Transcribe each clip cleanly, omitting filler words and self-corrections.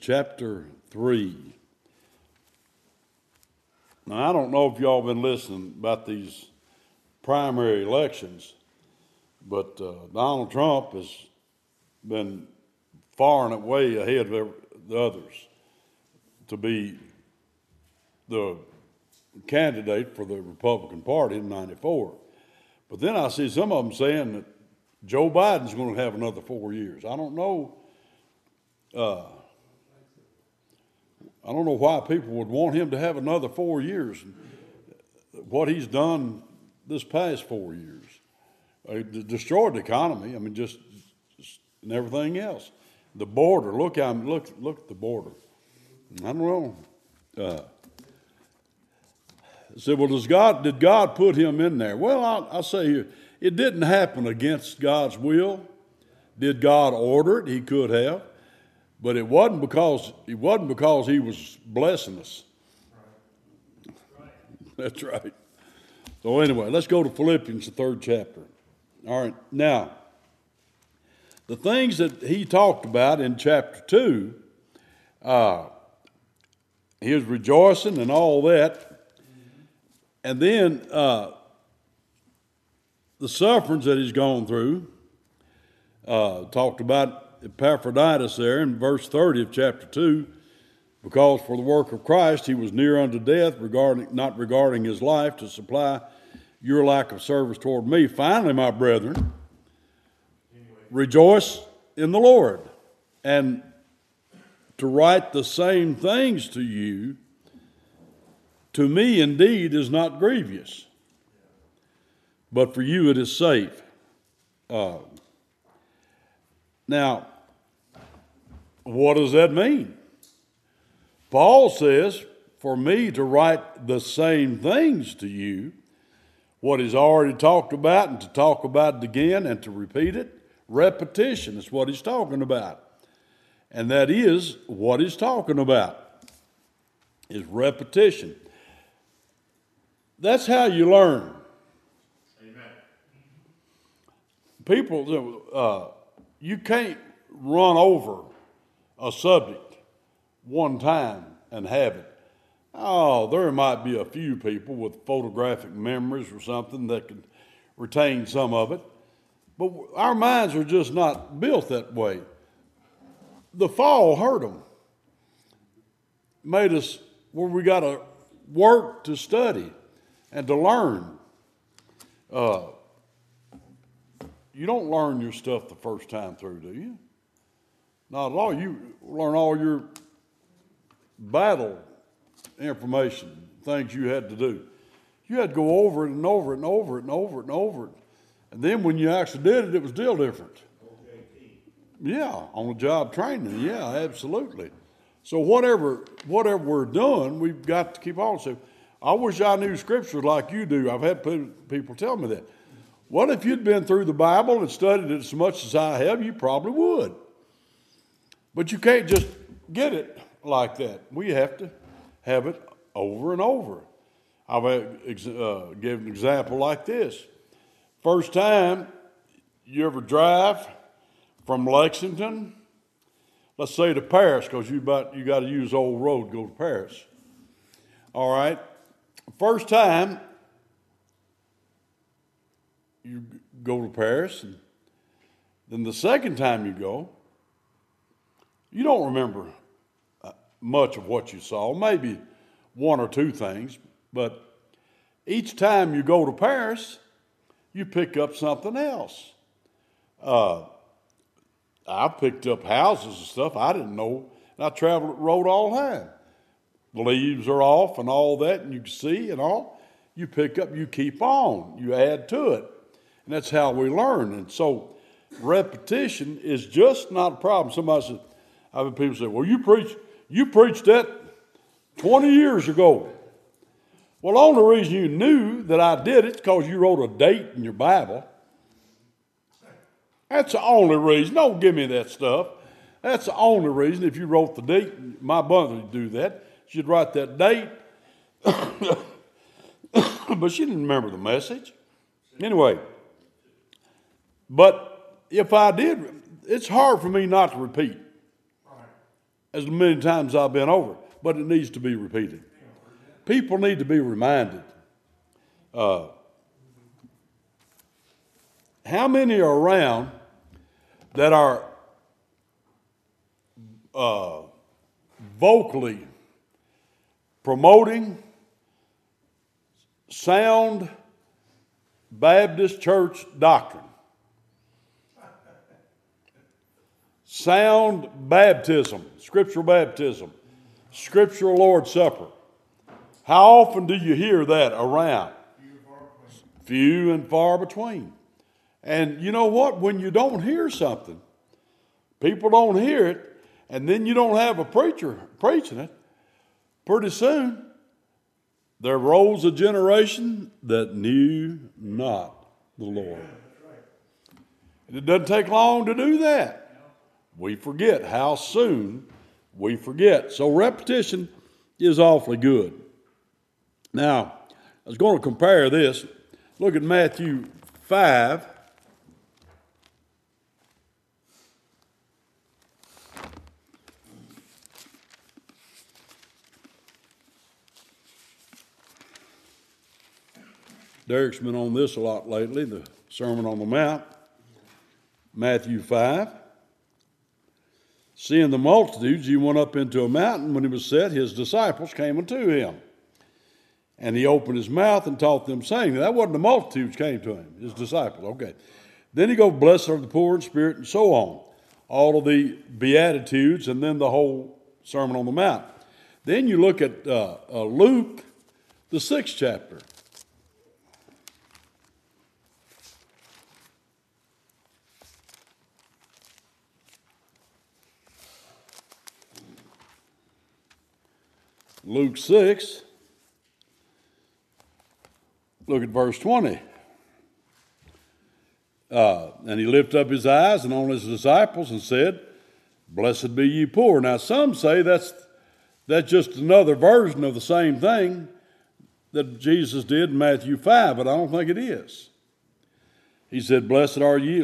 Chapter 3. Now, I don't know if y'all been listening about these primary elections, but Donald Trump has been far and away ahead of the others to be the candidate for the Republican Party in 94. But then I see some of them saying that Joe Biden's going to have another 4 years. I don't know. I don't know why people would want him to have another 4 years. What he's done this past 4 years, destroyed the economy. I mean, just and everything else. The border. Look at the border. I don't know. I said, well, did God put him in there? Well, I say here, it didn't happen against God's will. Did God order it? He could have. But it wasn't because he was blessing us. Right. That's right. So anyway, let's go to Philippians, the 3rd chapter. All right. Now, the things that he talked about in chapter 2, he was rejoicing and all that. And then the sufferings that he's gone through, talked about Epaphroditus there in verse 30 of chapter 2, because for the work of Christ he was near unto death, not regarding his life, to supply your lack of service toward me. Finally, my brethren, rejoice in the Lord. And to write the same things to you, to me indeed is not grievous, but for you it is safe. Now, what does that mean? Paul says, for me to write the same things to you, what he's already talked about, and to talk about it again and to repeat it. Repetition is what he's talking about. And that is what he's talking about, is repetition. That's how you learn. Amen. People, you can't run over a subject one time and have it. Oh, there might be a few people with photographic memories or something that can retain some of it, but our minds are just not built that way. The fall hurt them, made us where we got to work to study and to learn. You don't learn your stuff the first time through, do you? Not at all. You learn all your battle information, things you had to do. You had to go over it and over it and over it and over it and over it. And then when you actually did it, it was still different. Yeah, on the job training. Yeah, absolutely. So whatever we're doing, we've got to keep on. So I wish I knew scriptures like you do. I've had people tell me that. Well, if you'd been through the Bible and studied it as much as I have, you probably would. But you can't just get it like that. We have to have it over and over. I've gave an example like this. First time you ever drive from Lexington, let's say to Paris, because you got to use old road to go to Paris. All right. First time you go to Paris, and then the second time you go, you don't remember much of what you saw, maybe one or two things, but each time you go to Paris, you pick up something else. I picked up houses and stuff I didn't know, and I traveled the road all the time. The leaves are off and all that, and you can see and all. You pick up, you keep on, you add to it. And that's how we learn. And so repetition is just not a problem. Somebody said, I've had people say, well, you preached that 20 years ago. Well, the only reason you knew that I did it is because you wrote a date in your Bible. That's the only reason. Don't give me that stuff. That's the only reason. If you wrote the date, my mother would do that. She'd write that date. But she didn't remember the message. Anyway. But if I did, it's hard for me not to repeat. as many times I've been over, but it needs to be repeated. People need to be reminded. How many are around that are vocally promoting sound Baptist church doctrine? Sound baptism, scriptural baptism, scriptural Lord's Supper. How often do you hear that around? Few and far between. And you know what? When you don't hear something, people don't hear it, and then you don't have a preacher preaching it, pretty soon there rose a generation that knew not the Lord. And it doesn't take long to do that. We forget how soon we forget. So repetition is awfully good. Now, I was going to compare this. Look at Matthew 5. Derek's been on this a lot lately, the Sermon on the Mount. Matthew 5. Seeing the multitudes, he went up into a mountain. When he was set, his disciples came unto him. And he opened his mouth and taught them, saying, that wasn't the multitudes came to him, his disciples. Okay. Then he goes, blessed are the poor in spirit, and so on. All of the Beatitudes, and then the whole Sermon on the Mount. Then you look at Luke, the 6th chapter. Luke 6, look at verse 20. And he lifted up his eyes and on his disciples and said, blessed be ye poor. Now some say that's just another version of the same thing that Jesus did in Matthew 5, but I don't think it is. He said, blessed are ye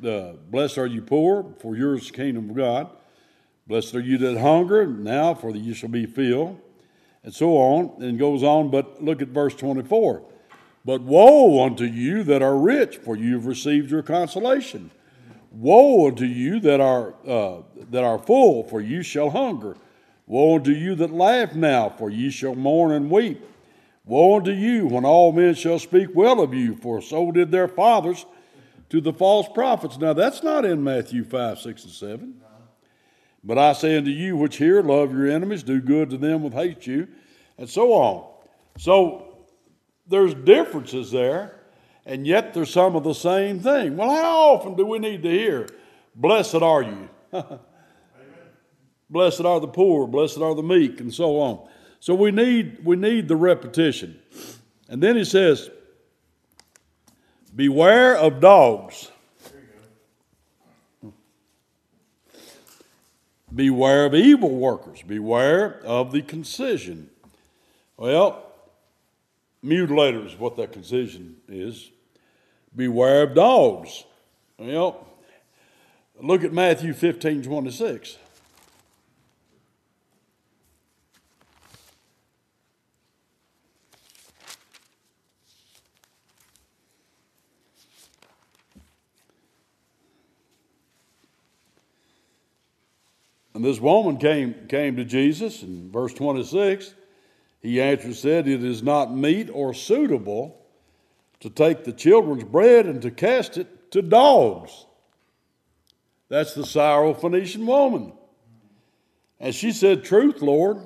poor, for yours is the kingdom of God. Blessed are you that hunger now, for you shall be filled, and so on, and goes on. But look at verse 24. But woe unto you that are rich, for you have received your consolation. Woe unto you that are full, for you shall hunger. Woe unto you that laugh now, for ye shall mourn and weep. Woe unto you when all men shall speak well of you, for so did their fathers to the false prophets. Now that's not in Matthew 5, 6, and 7. But I say unto you which hear, love your enemies, do good to them that hate you, and so on. So there's differences there, and yet there's some of the same thing. Well, how often do we need to hear, blessed are you? Blessed are the poor, blessed are the meek, and so on. So we need the repetition. And then he says, beware of dogs. Beware of evil workers. Beware of the concision. Well, mutilators is what that concision is. Beware of dogs. Well, look at Matthew 15:26. And this woman came to Jesus, in verse 26, he answered and said, it is not meet or suitable to take the children's bread and to cast it to dogs. That's the Syrophoenician woman. And she said, truth, Lord.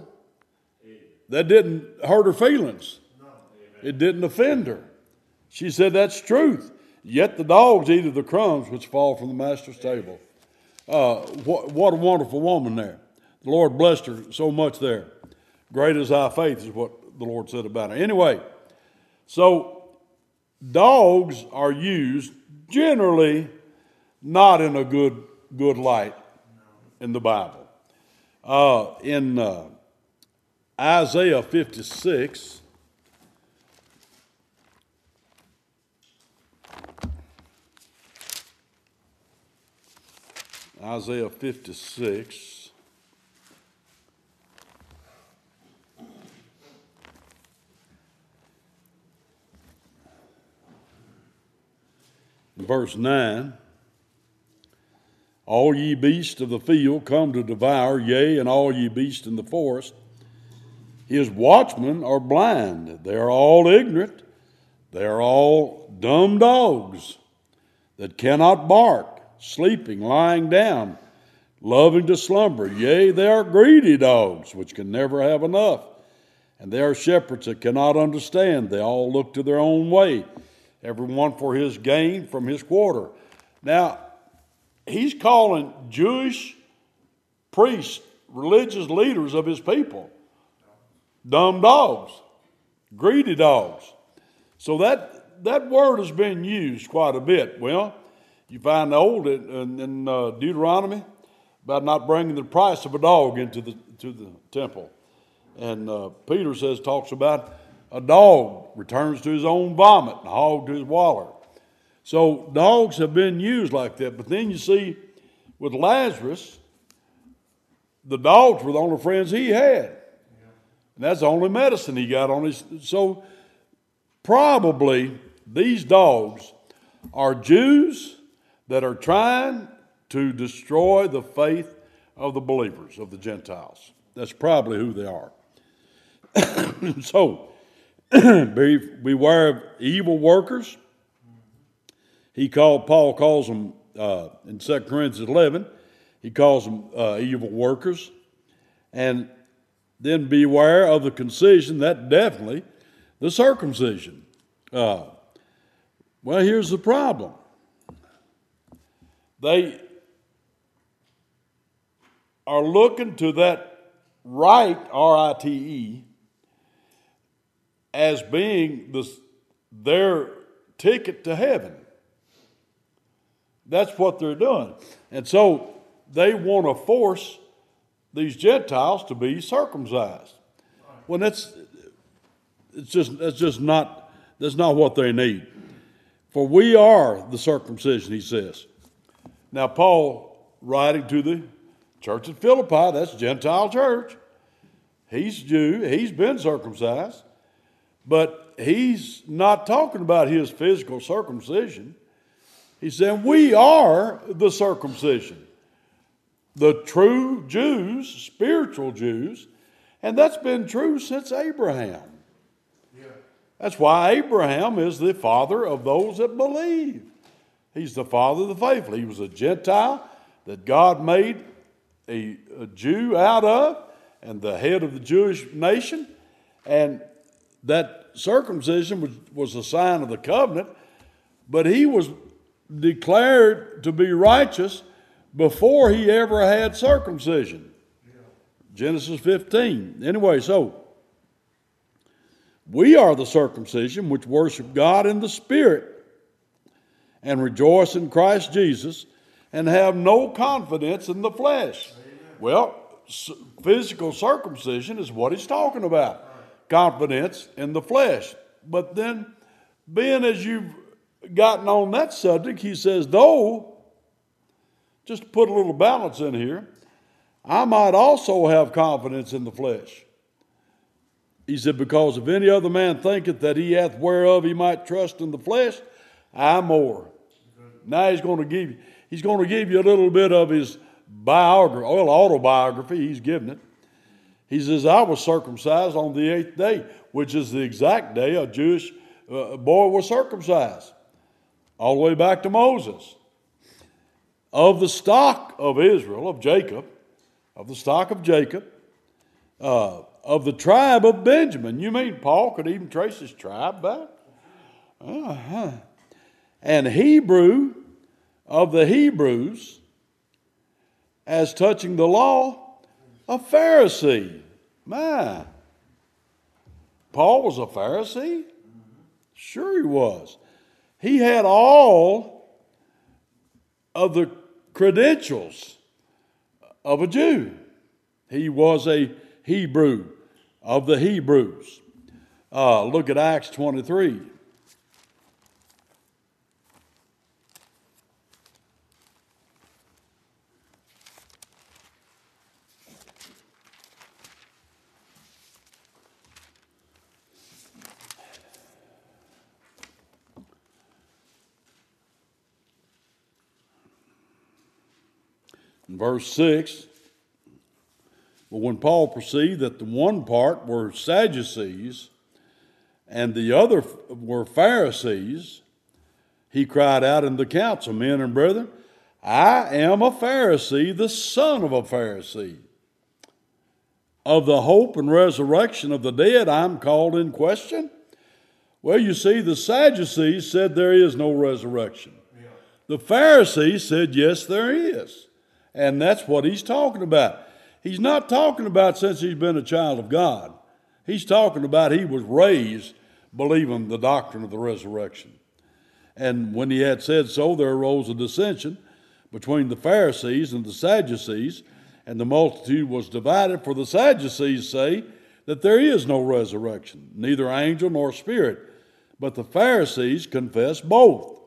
That didn't hurt her feelings. It didn't offend her. She said, that's truth. Yet the dogs eat of the crumbs which fall from the master's table. What a wonderful woman there. The Lord blessed her so much there. Great is thy faith is what the Lord said about her. Anyway, so dogs are used generally not in a good light in the Bible. In Isaiah 56... Isaiah 56, verse 9, all ye beasts of the field come to devour, yea, and all ye beasts in the forest. His watchmen are blind. They are all ignorant. They are all dumb dogs that cannot bark, sleeping, lying down, loving to slumber. Yea, they are greedy dogs which can never have enough. And they are shepherds that cannot understand. They all look to their own way, everyone for his gain from his quarter. Now, he's calling Jewish priests, religious leaders of his people, dumb dogs, greedy dogs. So that word has been used quite a bit. Well, you find the old in Deuteronomy about not bringing the price of a dog into the temple. And Peter talks about a dog returns to his own vomit and a hog to his waller. So dogs have been used like that. But then you see with Lazarus, the dogs were the only friends he had. And that's the only medicine he got on his. So probably these dogs are Jews that are trying to destroy the faith of the believers, of the Gentiles. That's probably who they are. So, beware of evil workers. Paul calls them, in 2 Corinthians 11, he calls them evil workers. And then beware of the concision, that definitely, the circumcision. Well, here's the problem. They are looking to that rite, R-I-T-E, as being their ticket to heaven. That's what they're doing. And so they want to force these Gentiles to be circumcised. Well, that's not what they need. For we are the circumcision, he says. Now, Paul, writing to the church at Philippi, that's Gentile church. He's Jew. He's been circumcised. But he's not talking about his physical circumcision. He's saying we are the circumcision, the true Jews, spiritual Jews, and that's been true since Abraham. Yeah. That's why Abraham is the father of those that believe. He's the father of the faithful. He was a Gentile that God made a Jew out of and the head of the Jewish nation. And that circumcision was a sign of the covenant, but he was declared to be righteous before he ever had circumcision. Yeah. Genesis 15. Anyway, so we are the circumcision which worship God in the Spirit and rejoice in Christ Jesus and have no confidence in the flesh. Amen. Well, physical circumcision is what he's talking about. Right. Confidence in the flesh. But then, being as you've gotten on that subject, he says, though, just to put a little balance in here, I might also have confidence in the flesh. He said, because if any other man thinketh that he hath whereof he might trust in the flesh, I more. Now he's going to give you a little bit of his biography, autobiography. He's giving it. He says, I was circumcised on the eighth day, which is the exact day a Jewish boy was circumcised, all the way back to Moses. Of the stock of Israel, of Jacob, of the tribe of Benjamin. You mean Paul could even trace his tribe back? Uh-huh. And Hebrew of the Hebrews, as touching the law, a Pharisee. My. Paul was a Pharisee? Sure he was. He had all of the credentials of a Jew. He was a Hebrew of the Hebrews. Look at Acts 23. In verse 6, but when Paul perceived that the one part were Sadducees and the other were Pharisees, he cried out in the council, men and brethren, I am a Pharisee, the son of a Pharisee. Of the hope and resurrection of the dead, I'm called in question. Well, you see, the Sadducees said there is no resurrection. Yeah. The Pharisees said, yes, there is. And that's what he's talking about. He's not talking about since he's been a child of God. He's talking about he was raised believing the doctrine of the resurrection. And when he had said so, there arose a dissension between the Pharisees and the Sadducees, and the multitude was divided, for the Sadducees say that there is no resurrection, neither angel nor spirit, but the Pharisees confess both.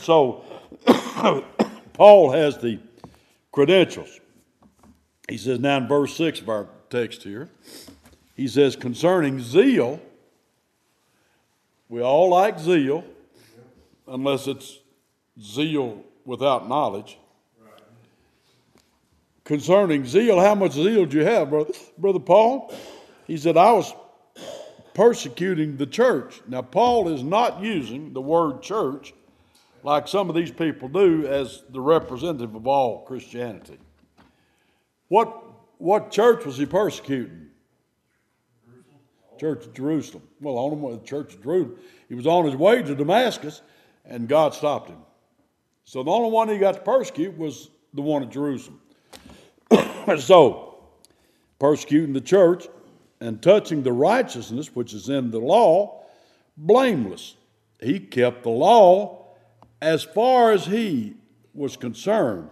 So Paul has the credentials. He says now in verse 6 of our text here, he says concerning zeal, we all like zeal, unless it's zeal without knowledge. Right. Concerning zeal, how much zeal do you have, Brother Paul? He said, I was persecuting the church. Now, Paul is not using the word church like some of these people do as the representative of all Christianity. What church was he persecuting? Church of Jerusalem. Well, on him with the Church of Jerusalem. He was on his way to Damascus, and God stopped him. So the only one he got to persecute was the one at Jerusalem. So, persecuting the church and touching the righteousness which is in the law, blameless. He kept the law as far as he was concerned.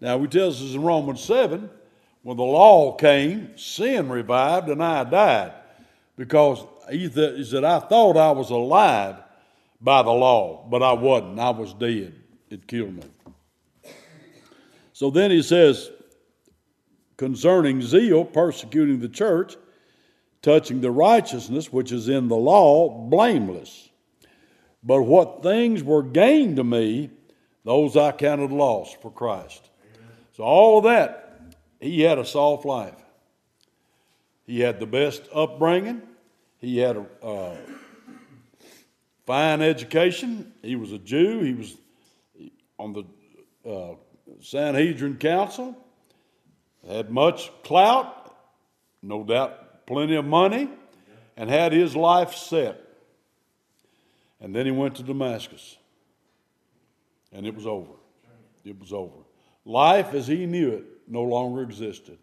Now, he tells us in Romans 7, when the law came, sin revived and I died. Because he said, I thought I was alive by the law, but I wasn't. I was dead. It killed me. So then he says, concerning zeal, persecuting the church, touching the righteousness which is in the law, blameless. But what things were gained to me, those I counted loss for Christ. Amen. So all of that, he had a soft life. He had the best upbringing. He had a fine education. He was a Jew. He was on the Sanhedrin council. Had much clout, no doubt plenty of money, and had his life set. And then he went to Damascus, and it was over. It was over. Life as he knew it no longer existed.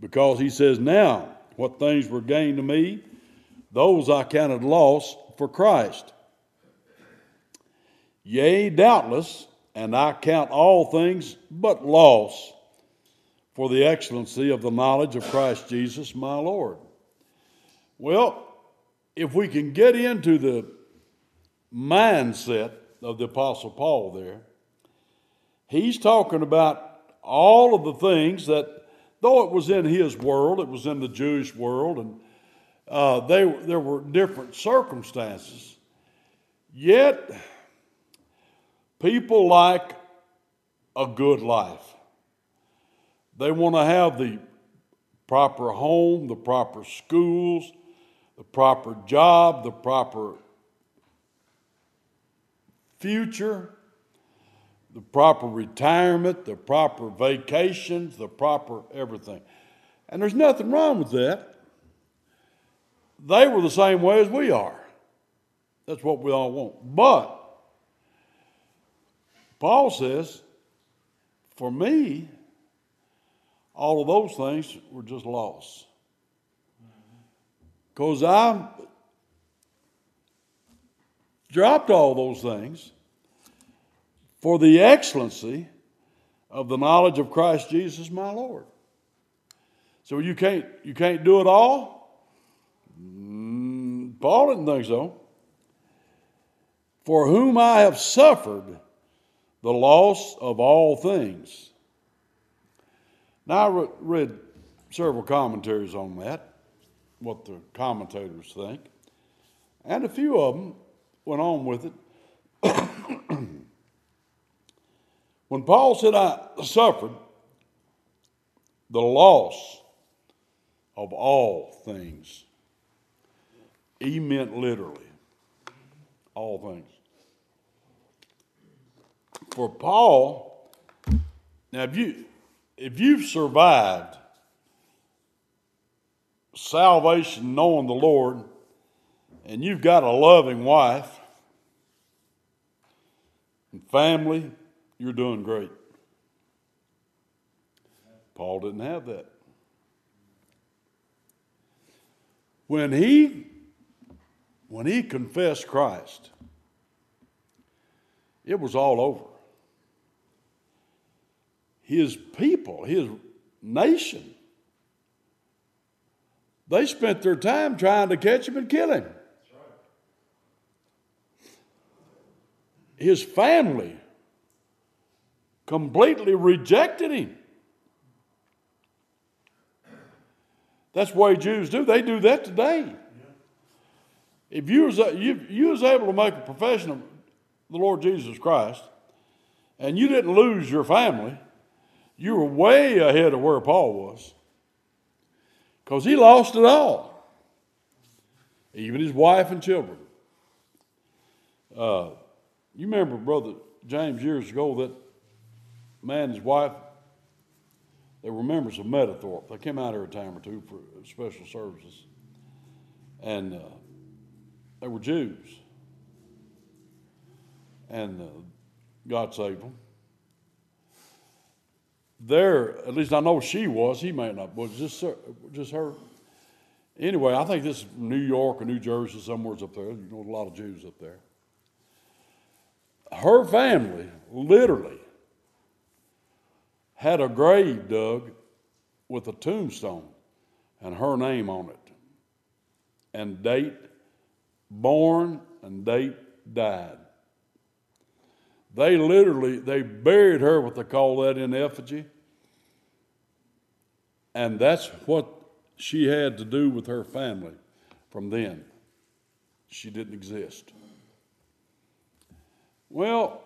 Because he says, now, what things were gained to me, those I counted loss for Christ. Yea, doubtless, and I count all things but loss for the excellency of the knowledge of Christ Jesus my Lord. Well, if we can get into the mindset of the Apostle Paul there, he's talking about all of the things that, though it was in his world, it was in the Jewish world, and there were different circumstances. Yet, people like a good life. They want to have the proper home, the proper schools, the proper job, the proper future, the proper retirement, the proper vacations, the proper everything. And there's nothing wrong with that. They were the same way as we are. That's what we all want. But Paul says, for me, all of those things were just loss. Because I dropped all those things for the excellency of the knowledge of Christ Jesus my Lord. So you can't do it all? Paul didn't think so. For whom I have suffered the loss of all things. Now I read several commentaries on that, what the commentators think. And a few of them went on with it. When Paul said, I suffered the loss of all things, he meant literally all things. For Paul, now if you've survived salvation knowing the Lord and you've got a loving wife and family, you're doing great. Paul didn't have that. When he confessed Christ, it was all over. His people, his nation, they spent their time trying to catch him and kill him. His family completely rejected him. That's the way Jews do. They do that today. If you was able to make a profession of the Lord Jesus Christ and you didn't lose your family, you were way ahead of where Paul was, because he lost it all, even his wife and children. You remember Brother James years ago, that man and his wife, they were members of Metathorpe. They came out every time or two for special services. And they were Jews. And God saved them. There, at least I know she was. He may not, but just her. Anyway, I think this is New York or New Jersey, somewhere's up there. You know, a lot of Jews up there. Her family literally had a grave dug with a tombstone and her name on it, and date born and date died. They buried her, what they call that, in effigy, and that's what she had to do with her family from then. She didn't exist. Well,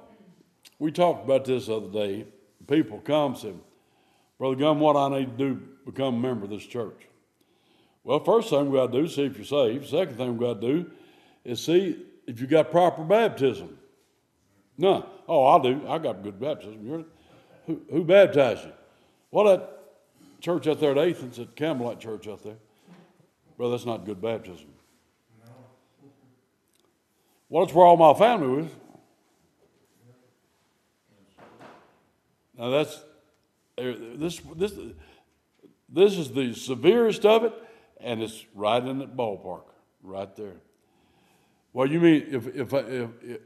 we talked about this the other day. People come and say, Brother Gum, what I need to do to become a member of this church? Well, first thing we got to do is see if you're saved. Second thing we got to do is see if you got proper baptism. None. Oh, I do. I got good baptism. Who baptized you? Well, that church out there at 8th and said, Campbellite church out there. Brother, that's not good baptism. No. Well, that's where all my family was. Now this is the severest of it, and it's right in that ballpark, right there. Well, you mean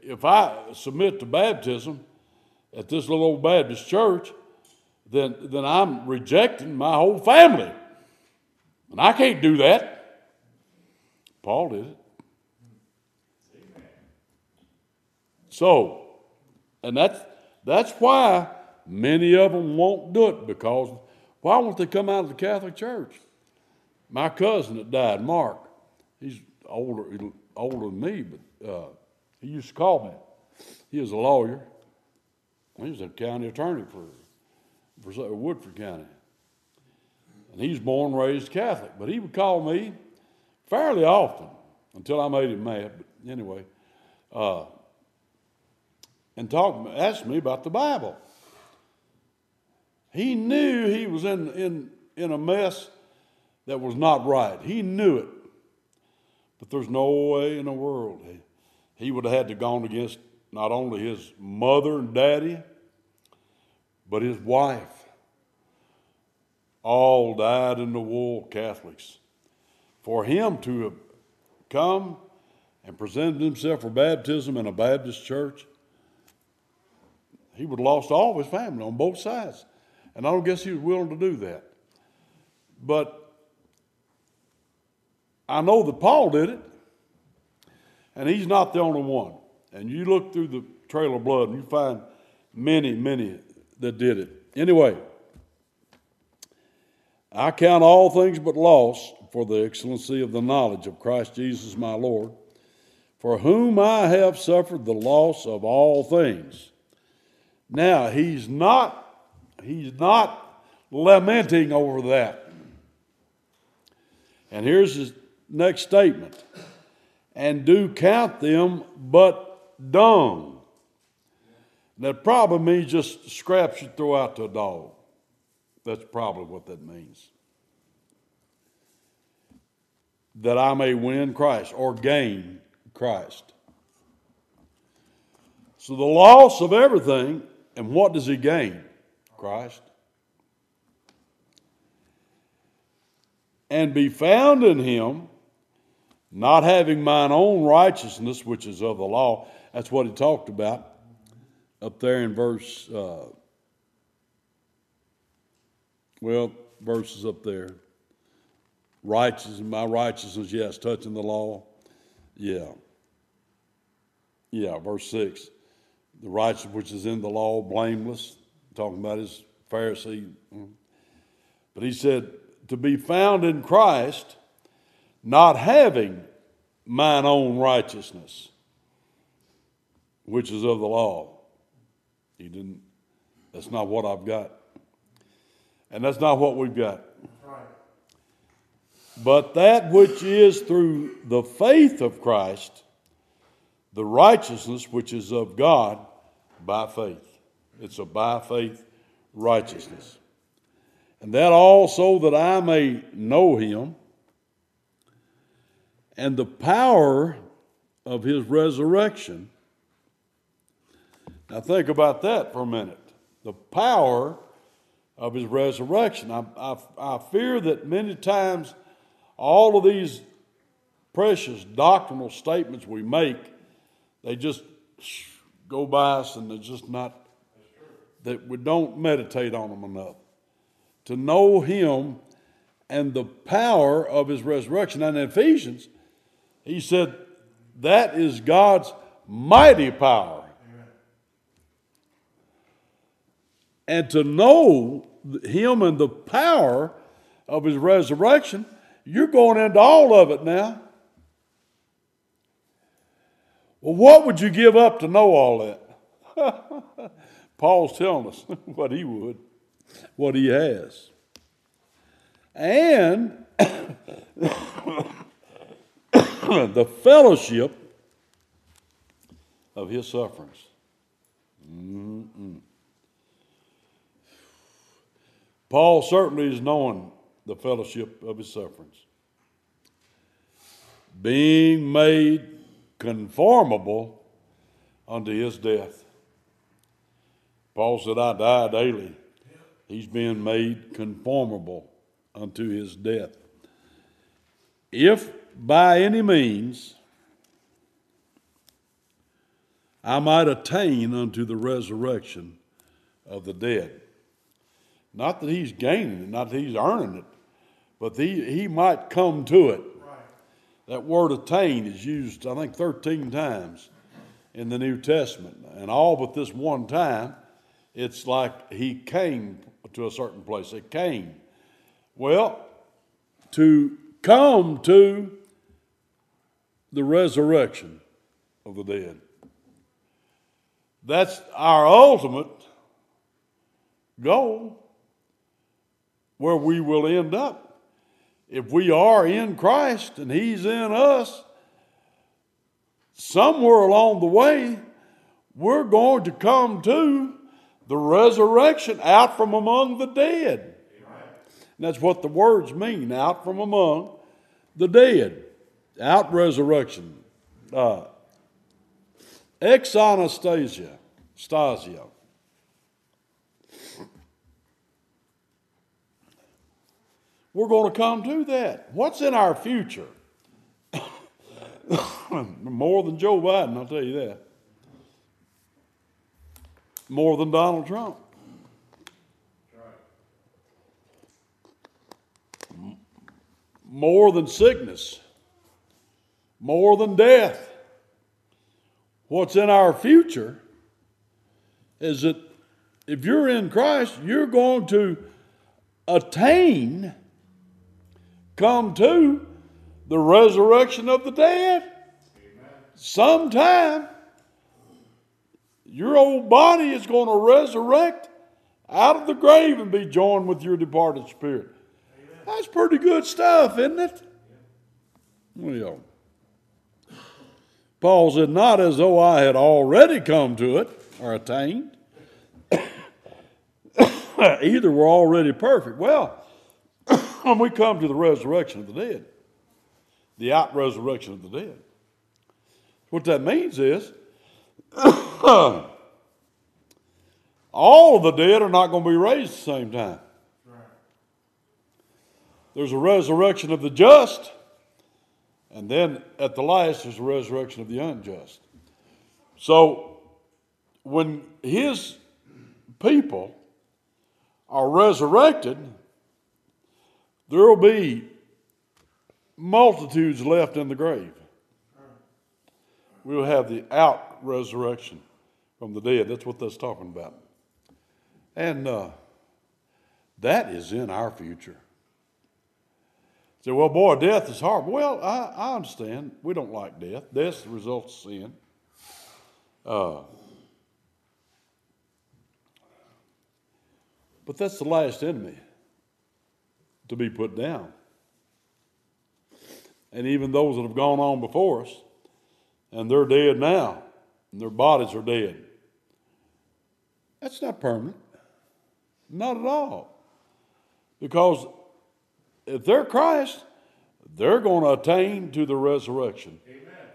if I submit to baptism at this little old Baptist church, then I'm rejecting my whole family, and I can't do that. Paul did it. So, and that's why. Many of them won't do it, because why won't they come out of the Catholic Church? My cousin that died, Mark, he's older than me, but he used to call me. He was a lawyer. He was a county attorney for Woodford County. And he's born and raised Catholic, but he would call me fairly often until I made him mad, but anyway, and asked me about the Bible. He knew he was in a mess that was not right. He knew it. But there's no way in the world he would have had to gone against not only his mother and daddy, but his wife. All died in the wool Catholics. For him to have come and presented himself for baptism in a Baptist church, he would have lost all of his family on both sides. And I don't guess he was willing to do that. But I know that Paul did it, and he's not the only one. And you look through the Trail of Blood, and you find many, many that did it. Anyway, I count all things but loss for the excellency of the knowledge of Christ Jesus my Lord, for whom I have suffered the loss of all things, Now, he's not lamenting over that. And here's his next statement. And do count them but dung. That probably means just scraps you throw out to a dog. That's probably what that means. That I may win Christ or gain Christ. So the loss of everything, and what does he gain? Christ. And be found in him, not having mine own righteousness, which is of the law. That's what he talked about up there in verses up there. Righteousness, my righteousness, yes, touching the law. Yeah, verse 6. The righteousness which is in the law, blameless. Talking about his Pharisee. But he said, to be found in Christ, not having mine own righteousness, which is of the law. He didn't, that's not what I've got. And that's not what we've got. But that which is through the faith of Christ, the righteousness which is of God by faith. It's a by faith righteousness. And that also that I may know him and the power of his resurrection. Now think about that for a minute. The power of his resurrection. I fear that many times all of these precious doctrinal statements we make, they just go by us and they're just not, that we don't meditate on them enough. To know him and the power of his resurrection. And in Ephesians, he said, that is God's mighty power. Amen. And to know him and the power of his resurrection, you're going into all of it now. Well, what would you give up to know all that? Paul's telling us what he would, what he has. And the fellowship of his sufferings. Mm-mm. Paul certainly is known the fellowship of his sufferings. Being made conformable unto his death. Paul said, I die daily. He's being made conformable unto his death. If by any means I might attain unto the resurrection of the dead. Not that he's gaining it, not that he's earning it, but he might come to it. Right. That word attain is used, I think, 13 times in the New Testament. And all but this one time, it's like he came to a certain place. It came. Well, to come to the resurrection of the dead. That's our ultimate goal. Where we will end up. If we are in Christ and he's in us, somewhere along the way, we're going to come to the resurrection out from among the dead. Amen. And that's what the words mean, out from among the dead. Out resurrection. Ex anastasia. Stasia. We're going to come to that. What's in our future? More than Joe Biden, I'll tell you that. More than Donald Trump. More than sickness. More than death. What's in our future is that if you're in Christ, you're going to attain, come to the resurrection of the dead. Amen. Sometime Your old body is going to resurrect out of the grave and be joined with your departed spirit. Amen. That's pretty good stuff, isn't it? Well, Paul said, not as though I had already come to it or attained. Either we're already perfect. Well, when we come to the resurrection of the dead, the out-resurrection of the dead, what that means is all of the dead are not going to be raised at the same time. Right. There's a resurrection of the just, and then at the last there's a resurrection of the unjust. So when his people are resurrected, there will be multitudes left in the grave. We will have the out resurrection from the dead. That's what that's talking about. And that is in our future. Say, well, boy, death is horrible. Well, I understand. We don't like death. Death is the result of sin. But that's the last enemy to be put down. And even those that have gone on before us, and they're dead now, and their bodies are dead. That's not permanent. Not at all. Because if they're Christ, they're going to attain to the resurrection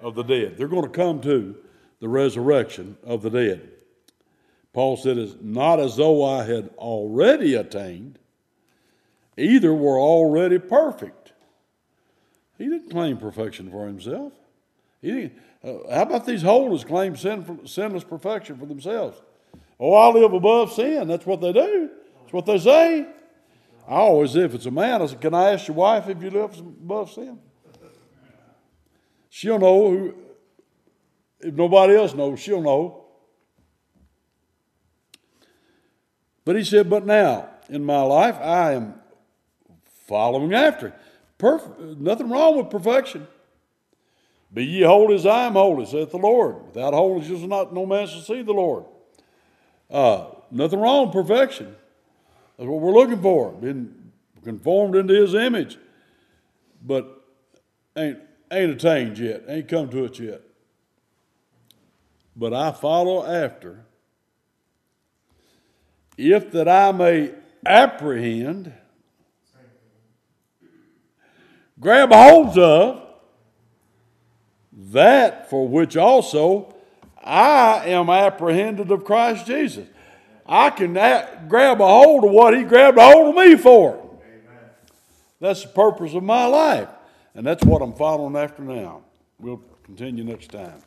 of the dead. They're going to come to the resurrection of the dead. Paul said, it's not as though I had already attained, either were already perfect. He didn't claim perfection for himself. He didn't. How about these holders claim sinless perfection for themselves? Oh, I live above sin. That's what they do. That's what they say. I always say, if it's a man, I say, can I ask your wife if you live above sin? She'll know. If nobody else knows, she'll know. But he said, but now in my life, I am following after. Nothing wrong with perfection. Be ye holy as I am holy, saith the Lord. Without holiness, no man shall see the Lord. Nothing wrong with perfection. That's what we're looking for, being conformed into his image. But ain't attained yet, ain't come to it yet. But I follow after, if that I may apprehend, grab hold of, that for which also I am apprehended of Christ Jesus. I can grab a hold of what he grabbed a hold of me for. Amen. That's the purpose of my life. And that's what I'm following after now. We'll continue next time.